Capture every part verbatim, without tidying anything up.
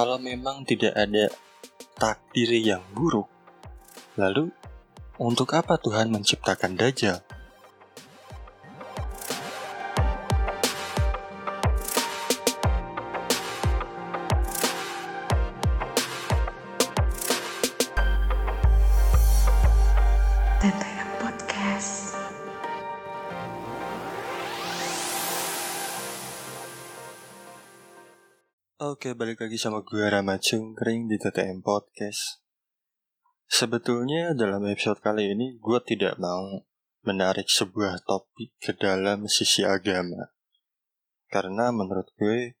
kalau memang tidak ada takdir yang buruk, lalu untuk apa Tuhan menciptakan Dajjal? T T M Podcast. Oke, balik lagi sama gue Rama Cungkering di T T M Podcast. Sebetulnya dalam episode kali ini gue tidak mau menarik sebuah topik ke dalam sisi agama, karena menurut gue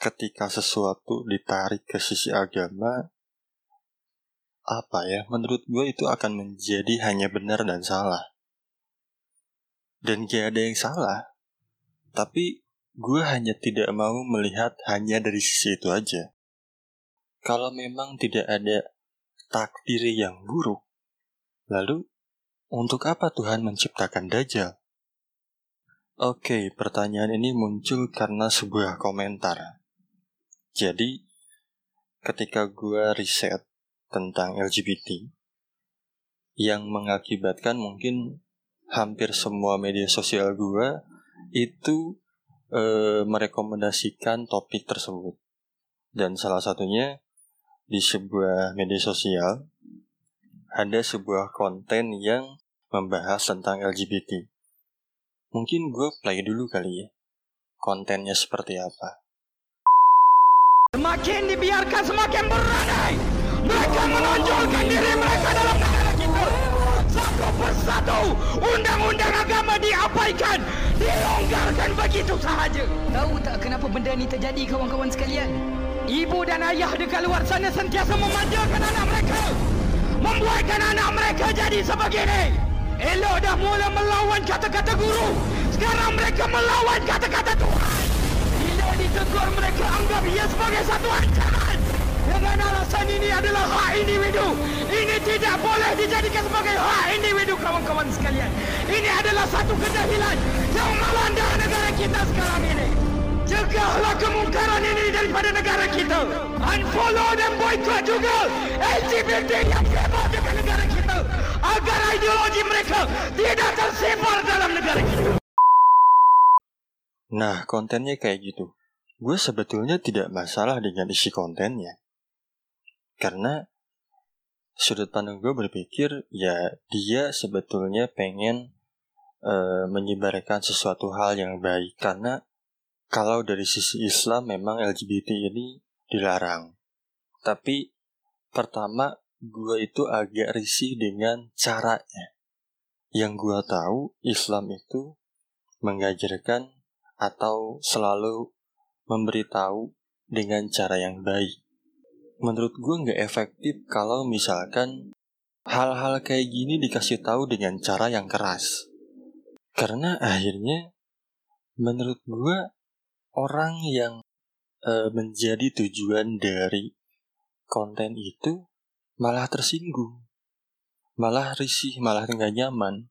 ketika sesuatu ditarik ke sisi agama, apa ya, menurut gue itu akan menjadi hanya benar dan salah. Dan gak ada yang salah, tapi gue hanya tidak mau melihat hanya dari sisi itu aja. Kalau memang tidak ada takdir yang buruk, lalu untuk apa Tuhan menciptakan Dajjal? Oke, pertanyaan ini muncul karena sebuah komentar. Jadi ketika gue riset tentang L G B T yang mengakibatkan mungkin hampir semua media sosial gua itu e, merekomendasikan topik tersebut. Dan salah satunya di sebuah media sosial ada sebuah konten yang membahas tentang L G B T. Mungkin gua play dulu kali ya kontennya seperti apa. Semakin dibiarkan semakin berani. Mereka menonjolkan diri mereka dalam negara kita. Satu persatu, undang-undang agama diabaikan, dilonggarkan begitu sahaja. Tahu tak kenapa benda ni terjadi, kawan-kawan sekalian? Ibu dan ayah dekat luar sana sentiasa memanjakan anak mereka, membuatkan anak mereka jadi sebegini. Elok dah mula melawan kata-kata guru, sekarang mereka melawan kata-kata Tuhan. Bila ditegur, mereka anggap ia sebagai satu ancaman. Dengan alasan ini adalah hak individu. Ini tidak boleh dijadikan sebagai hak individu, kawan-kawan sekalian. Ini adalah satu kejahilan yang melanda negara kita sekarang ini. Cegahlah kemungkaran ini daripada negara kita. Unfollow dan boycott juga L G B T yang hebat dengan negara kita, agar ideologi mereka tidak tersebar dalam negara kita. Nah, kontennya kayak gitu. Gue sebetulnya tidak masalah dengan isi kontennya, karena sudut pandang gue berpikir, ya dia sebetulnya pengen e, menyebarkan sesuatu hal yang baik. Karena kalau dari sisi Islam memang L G B T ini dilarang. Tapi pertama gue itu agak risih dengan caranya. Yang gue tahu Islam itu mengajarkan atau selalu memberitahu dengan cara yang baik. Menurut gue nggak efektif kalau misalkan hal-hal kayak gini dikasih tahu dengan cara yang keras. Karena akhirnya menurut gue orang yang e, menjadi tujuan dari konten itu malah tersinggung, malah risih, malah nggak nyaman,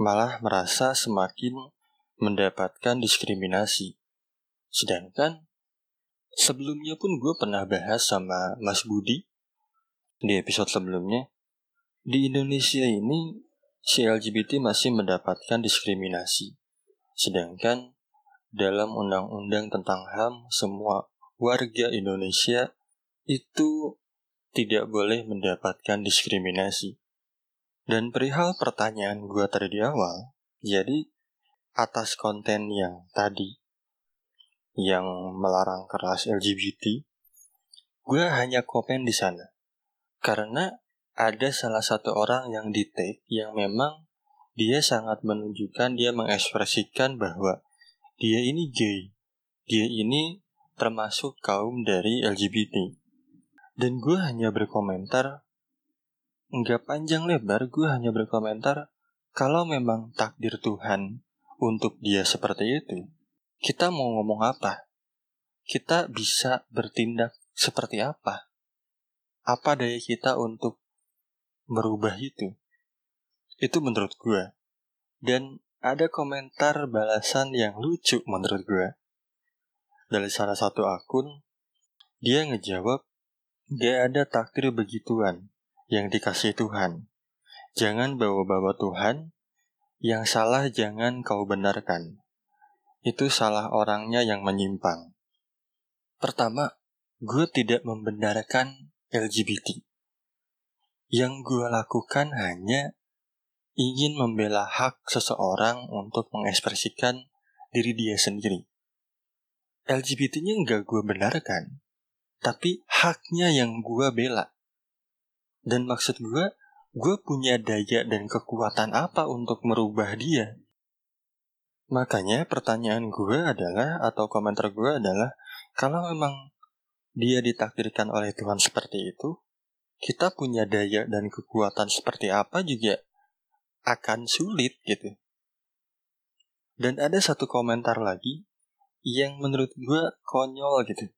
malah merasa semakin mendapatkan diskriminasi. Sedangkan sebelumnya pun gue pernah bahas sama Mas Budi di episode sebelumnya, di Indonesia ini si L G B T masih mendapatkan diskriminasi. Sedangkan dalam undang-undang tentang H A M, semua warga Indonesia itu tidak boleh mendapatkan diskriminasi. Dan perihal pertanyaan gue tadi di awal, jadi atas konten yang tadi yang melarang keras L G B T, gue hanya komen di sana karena ada salah satu orang yang di-tag yang memang dia sangat menunjukkan, dia mengekspresikan bahwa dia ini gay, dia ini termasuk kaum dari L G B T. Dan gue hanya berkomentar, nggak panjang lebar, gue hanya berkomentar kalau memang takdir Tuhan untuk dia seperti itu, kita mau ngomong apa? Kita bisa bertindak seperti apa? Apa daya kita untuk merubah itu? Itu menurut gue. Dan ada komentar balasan yang lucu menurut gue dari salah satu akun. Dia ngejawab, gak ada takdir begituan yang dikasih Tuhan. Jangan bawa-bawa Tuhan, yang salah jangan kau benarkan. Itu salah orangnya yang menyimpang. Pertama, gue tidak membenarkan L G B T. Yang gue lakukan hanya ingin membela hak seseorang untuk mengekspresikan diri dia sendiri. L G B T-nya gak gue benarkan, tapi haknya yang gue bela. Dan maksud gue, gue punya daya dan kekuatan apa untuk merubah dia? Makanya pertanyaan gue adalah, atau komentar gue adalah, kalau memang dia ditakdirkan oleh Tuhan seperti itu, kita punya daya dan kekuatan seperti apa juga akan sulit gitu. Dan ada satu komentar lagi yang menurut gue konyol gitu.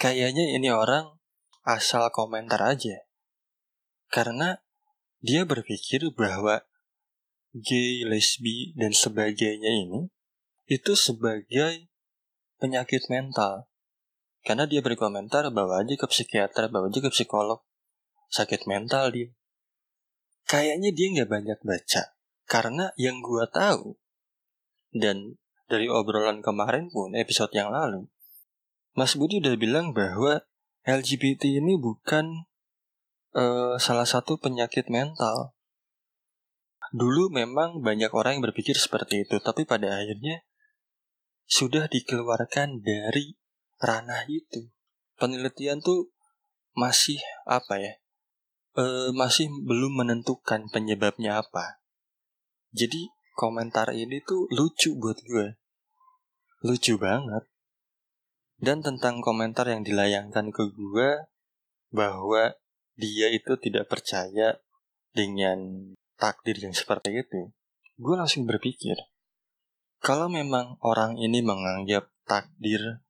Kayaknya ini orang asal komentar aja. Karena dia berpikir bahwa gay, lesbi, dan sebagainya ini itu sebagai penyakit mental. Karena dia berkomentar bawa aja ke psikiater, bawa aja ke psikolog. Sakit mental dia. Kayaknya dia gak banyak baca. Karena yang gua tahu, dan dari obrolan kemarin pun, episode yang lalu, Mas Budi udah bilang bahwa L G B T ini bukan uh, salah satu penyakit mental. Dulu memang banyak orang yang berpikir seperti itu, tapi pada akhirnya sudah dikeluarkan dari ranah itu. Penelitian tuh masih apa ya? Uh, masih belum menentukan penyebabnya apa. Jadi komentar ini tuh lucu buat gue, lucu banget. Dan tentang komentar yang dilayangkan ke gue bahwa dia itu tidak percaya dengan takdir yang seperti itu, gue langsung berpikir, kalau memang orang ini menganggap takdir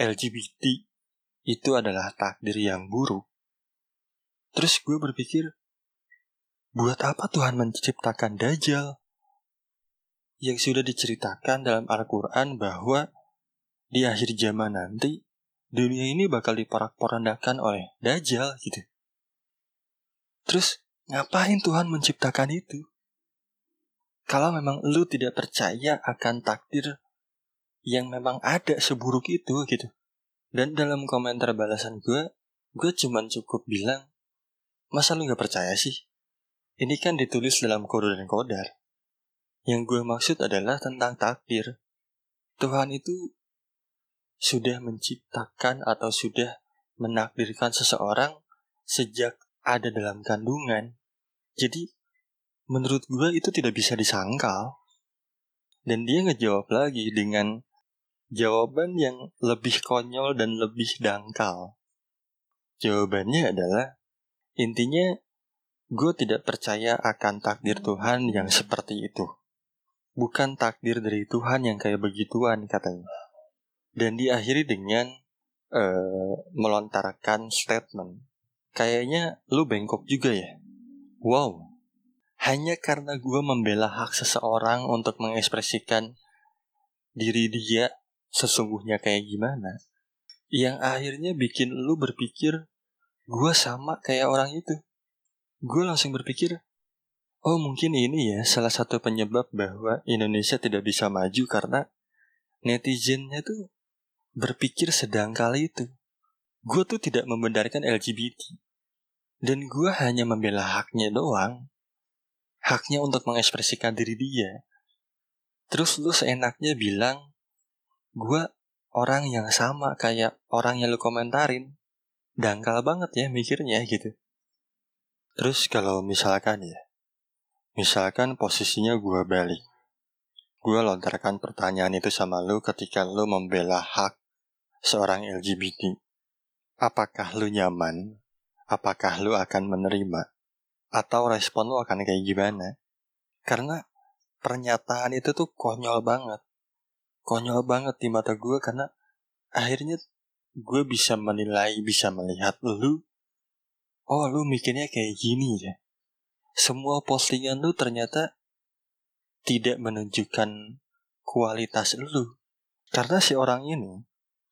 L G B T itu adalah takdir yang buruk, terus gue berpikir, buat apa Tuhan menciptakan Dajjal? Yang sudah diceritakan dalam Al-Quran bahwa di akhir zaman nanti, dunia ini bakal diporak-porandakan oleh Dajjal, gitu. Terus, ngapain Tuhan menciptakan itu? Kalau memang lu tidak percaya akan takdir yang memang ada seburuk itu, gitu. Dan dalam komentar balasan gue, gue cuman cukup bilang, masa lu gak percaya sih? Ini kan ditulis dalam Qur'an dan Qadar. Yang gue maksud adalah tentang takdir. Tuhan itu sudah menciptakan atau sudah menakdirkan seseorang sejak ada dalam kandungan. Jadi, menurut gue itu tidak bisa disangkal. Dan dia ngejawab lagi dengan jawaban yang lebih konyol dan lebih dangkal. Jawabannya adalah, intinya gue tidak percaya akan takdir Tuhan yang seperti itu. Bukan takdir dari Tuhan yang kayak begituan, katanya. Dan diakhiri dengan uh, melontarkan statement. Kayaknya lu bengkok juga ya? Wow, hanya karena gue membela hak seseorang untuk mengekspresikan diri dia sesungguhnya kayak gimana, yang akhirnya bikin lu berpikir, gue sama kayak orang itu. Gue langsung berpikir, oh mungkin ini ya salah satu penyebab bahwa Indonesia tidak bisa maju karena netizennya tuh berpikir sedangkal itu. Gue tuh tidak membenarkan L G B T. Dan gue hanya membela haknya doang. Haknya untuk mengekspresikan diri dia. Terus lu seenaknya bilang, gue orang yang sama kayak orang yang lu komentarin. Dangkal banget ya mikirnya gitu. Terus kalau misalkan ya, misalkan posisinya gue balik. Gue lontarkan pertanyaan itu sama lu ketika lu membela hak seorang L G B T. Apakah lu nyaman? Apakah lu akan menerima? Atau respon lu akan kayak gimana? Karena pernyataan itu tuh konyol banget. Konyol banget di mata gue karena akhirnya gue bisa menilai, bisa melihat lu. Oh, lu mikirnya kayak gini ya. Semua postingan lu ternyata tidak menunjukkan kualitas lu. Karena si orang ini,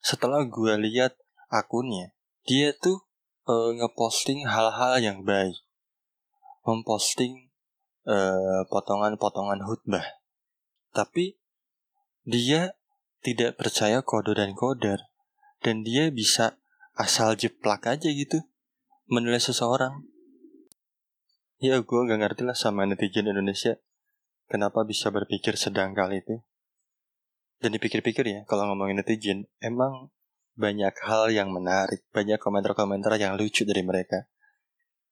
setelah gue lihat akunnya, dia tuh e, ngeposting hal-hal yang baik, memposting e, potongan-potongan khutbah. Tapi dia tidak percaya kodo dan kodar, dan dia bisa asal jeplak aja gitu menilai seseorang. Ya gue gak ngerti lah sama netizen Indonesia, kenapa bisa berpikir sedangkal itu. Dan dipikir-pikir ya, kalau ngomongin netizen, emang banyak hal yang menarik, banyak komentar-komentar yang lucu dari mereka.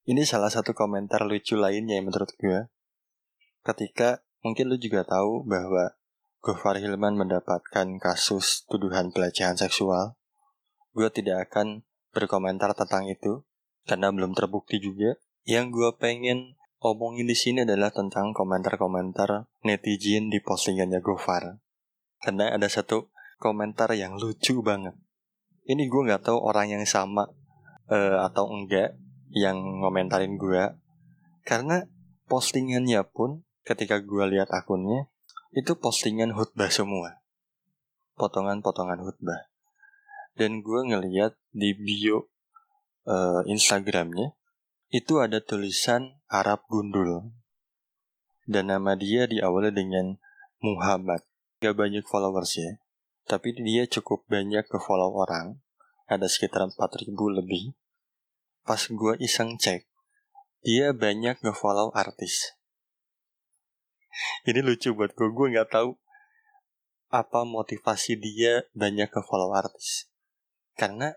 Ini salah satu komentar lucu lainnya yang menurut gue. Ketika mungkin lu juga tahu bahwa Gofar Hilman mendapatkan kasus tuduhan pelecehan seksual, gue tidak akan berkomentar tentang itu karena belum terbukti juga. Yang gue pengen omongin di sini adalah tentang komentar-komentar netizen di postingannya Gofar. Karena ada satu komentar yang lucu banget. Ini gue gak tahu orang yang sama uh, atau enggak yang ngomentarin gue. Karena postingannya pun ketika gue lihat akunnya, itu postingan khutbah semua. Potongan-potongan khutbah. Dan gue ngelihat di bio uh, Instagramnya, itu ada tulisan Arab Gundul. Dan nama dia diawali dengan Muhammad. Gak banyak followers ya, tapi dia cukup banyak nge-follow orang, ada sekitar empat ribu lebih. Pas gue iseng cek, dia banyak nge-follow artis. Ini lucu buat gue, gue gak tahu apa motivasi dia banyak nge-follow artis. Karena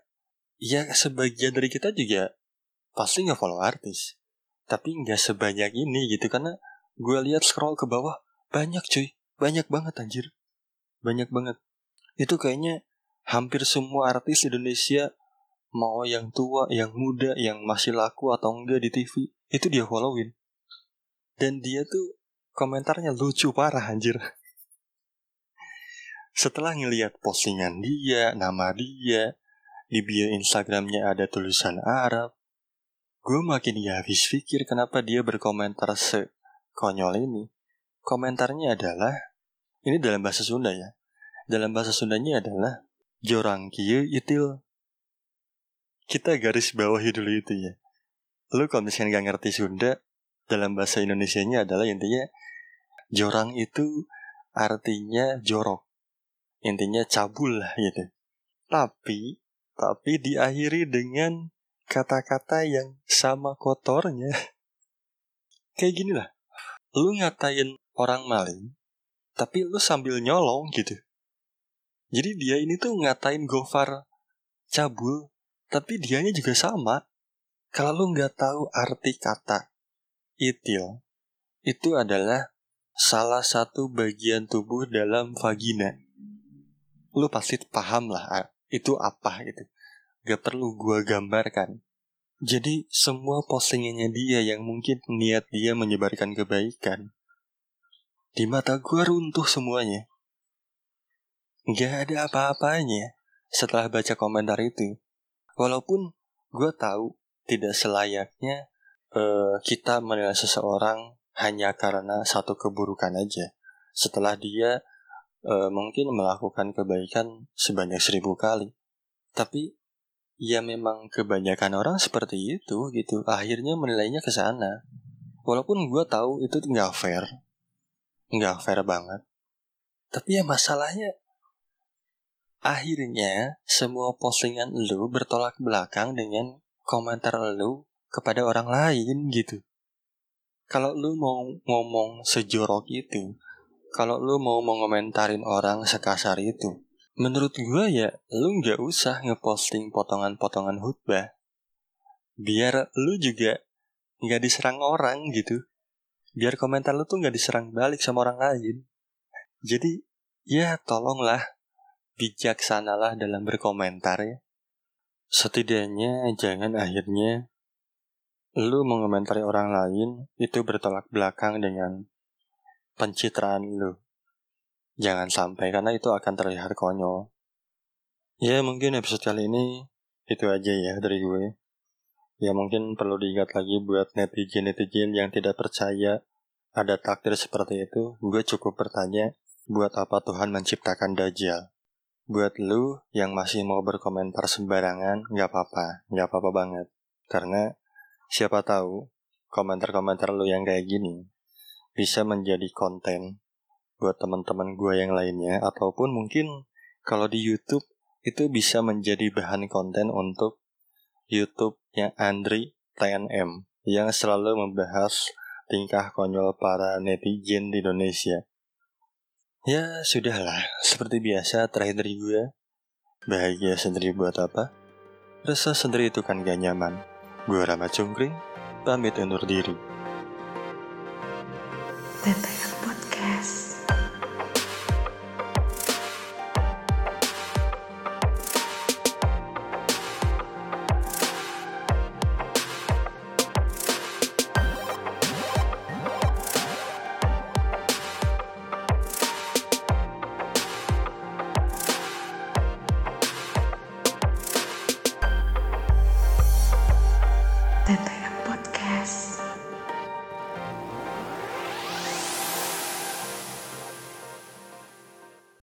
ya sebagian dari kita juga pasti nge-follow artis, tapi gak sebanyak ini gitu, karena gue lihat scroll ke bawah, banyak cuy. Banyak banget anjir. Banyak banget. Itu kayaknya hampir semua artis Indonesia, mau yang tua, yang muda, yang masih laku atau enggak di T V, itu dia followin. Dan dia tuh komentarnya lucu parah anjir. Setelah ngelihat postingan dia, nama dia, di bio Instagramnya ada tulisan Arab, gue makin gak habis pikir kenapa dia berkomentar sekonyol ini. Komentarnya adalah, ini dalam bahasa Sunda ya. Dalam bahasa Sundanya adalah jorang kieu itil. Kita garis bawah dulu itu ya. Lu kalau misalnya gak ngerti Sunda, dalam bahasa Indonesianya adalah intinya jorang itu artinya jorok. Intinya cabul lah gitu. Tapi tapi diakhiri dengan kata-kata yang sama kotornya. Kayak ginilah. Lu ngatain orang maling, tapi lu sambil nyolong gitu. Jadi dia ini tuh ngatain Gofar cabul, tapi dianya juga sama. Kalau lu gak tahu arti kata itil, itu adalah salah satu bagian tubuh dalam vagina. Lu pasti paham lah itu apa gitu. Gak perlu gua gambarkan. Jadi semua postingannya dia yang mungkin niat dia menyebarkan kebaikan, di mata gue runtuh semuanya. Gak ada apa-apanya setelah baca komentar itu. Walaupun gue tahu tidak selayaknya uh, kita menilai seseorang hanya karena satu keburukan aja. Setelah dia uh, mungkin melakukan kebaikan sebanyak seribu kali. Tapi ya memang kebanyakan orang seperti itu gitu. Akhirnya menilainya ke sana. Walaupun gue tahu itu gak fair. Nggak fair banget. Tapi ya masalahnya, akhirnya semua postingan lu bertolak belakang dengan komentar lu kepada orang lain gitu. Kalau lu mau ngomong sejorok itu, kalau lu mau ngomentarin orang sekasar itu, menurut gua ya lu nggak usah ngeposting potongan-potongan khutbah. Biar lu juga nggak diserang orang gitu. Biar komentar lu tuh gak diserang balik sama orang lain. Jadi ya tolonglah, bijaksanalah dalam berkomentar ya. Setidaknya jangan akhirnya lu mengomentari orang lain itu bertolak belakang dengan pencitraan lu. Jangan sampai, karena itu akan terlihat konyol. Ya mungkin episode kali ini itu aja ya dari gue. Ya mungkin perlu diingat lagi buat netizen-netizen yang tidak percaya ada takdir seperti itu. Gue cukup bertanya, buat apa Tuhan menciptakan Dajjal? Buat lu yang masih mau berkomentar sembarangan, gak apa-apa, gak apa-apa banget. Karena siapa tahu komentar-komentar lu yang kayak gini bisa menjadi konten buat teman-teman gue yang lainnya. Ataupun mungkin kalau di YouTube itu bisa menjadi bahan konten untuk YouTube-nya Andri T N M yang selalu membahas tingkah konyol para netizen di Indonesia. Ya, sudahlah. Seperti biasa, terakhir dari gue, bahagia sendiri buat apa? Resah sendiri itu kan gak nyaman. Gue Rama Cungkering, pamit undur diri. Teteh.